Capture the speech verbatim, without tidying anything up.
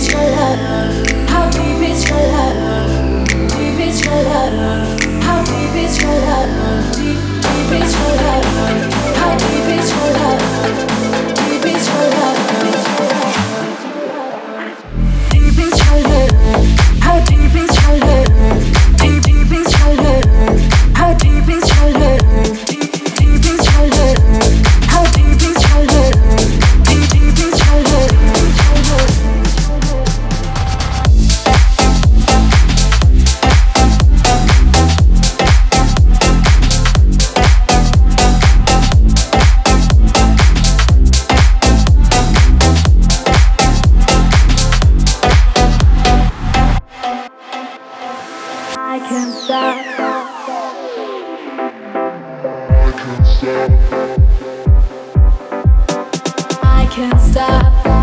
is your love? How deep is your love? Deep is your love? How deep is your love? Deep, deep is your love? How deep is your love? Deep is your love? Deep is your love? How deep is your love? Deep, deep is your love? How deep is your love? Deep, deep is your love? How deep is your love? Deep, deep is your love? I can't stop.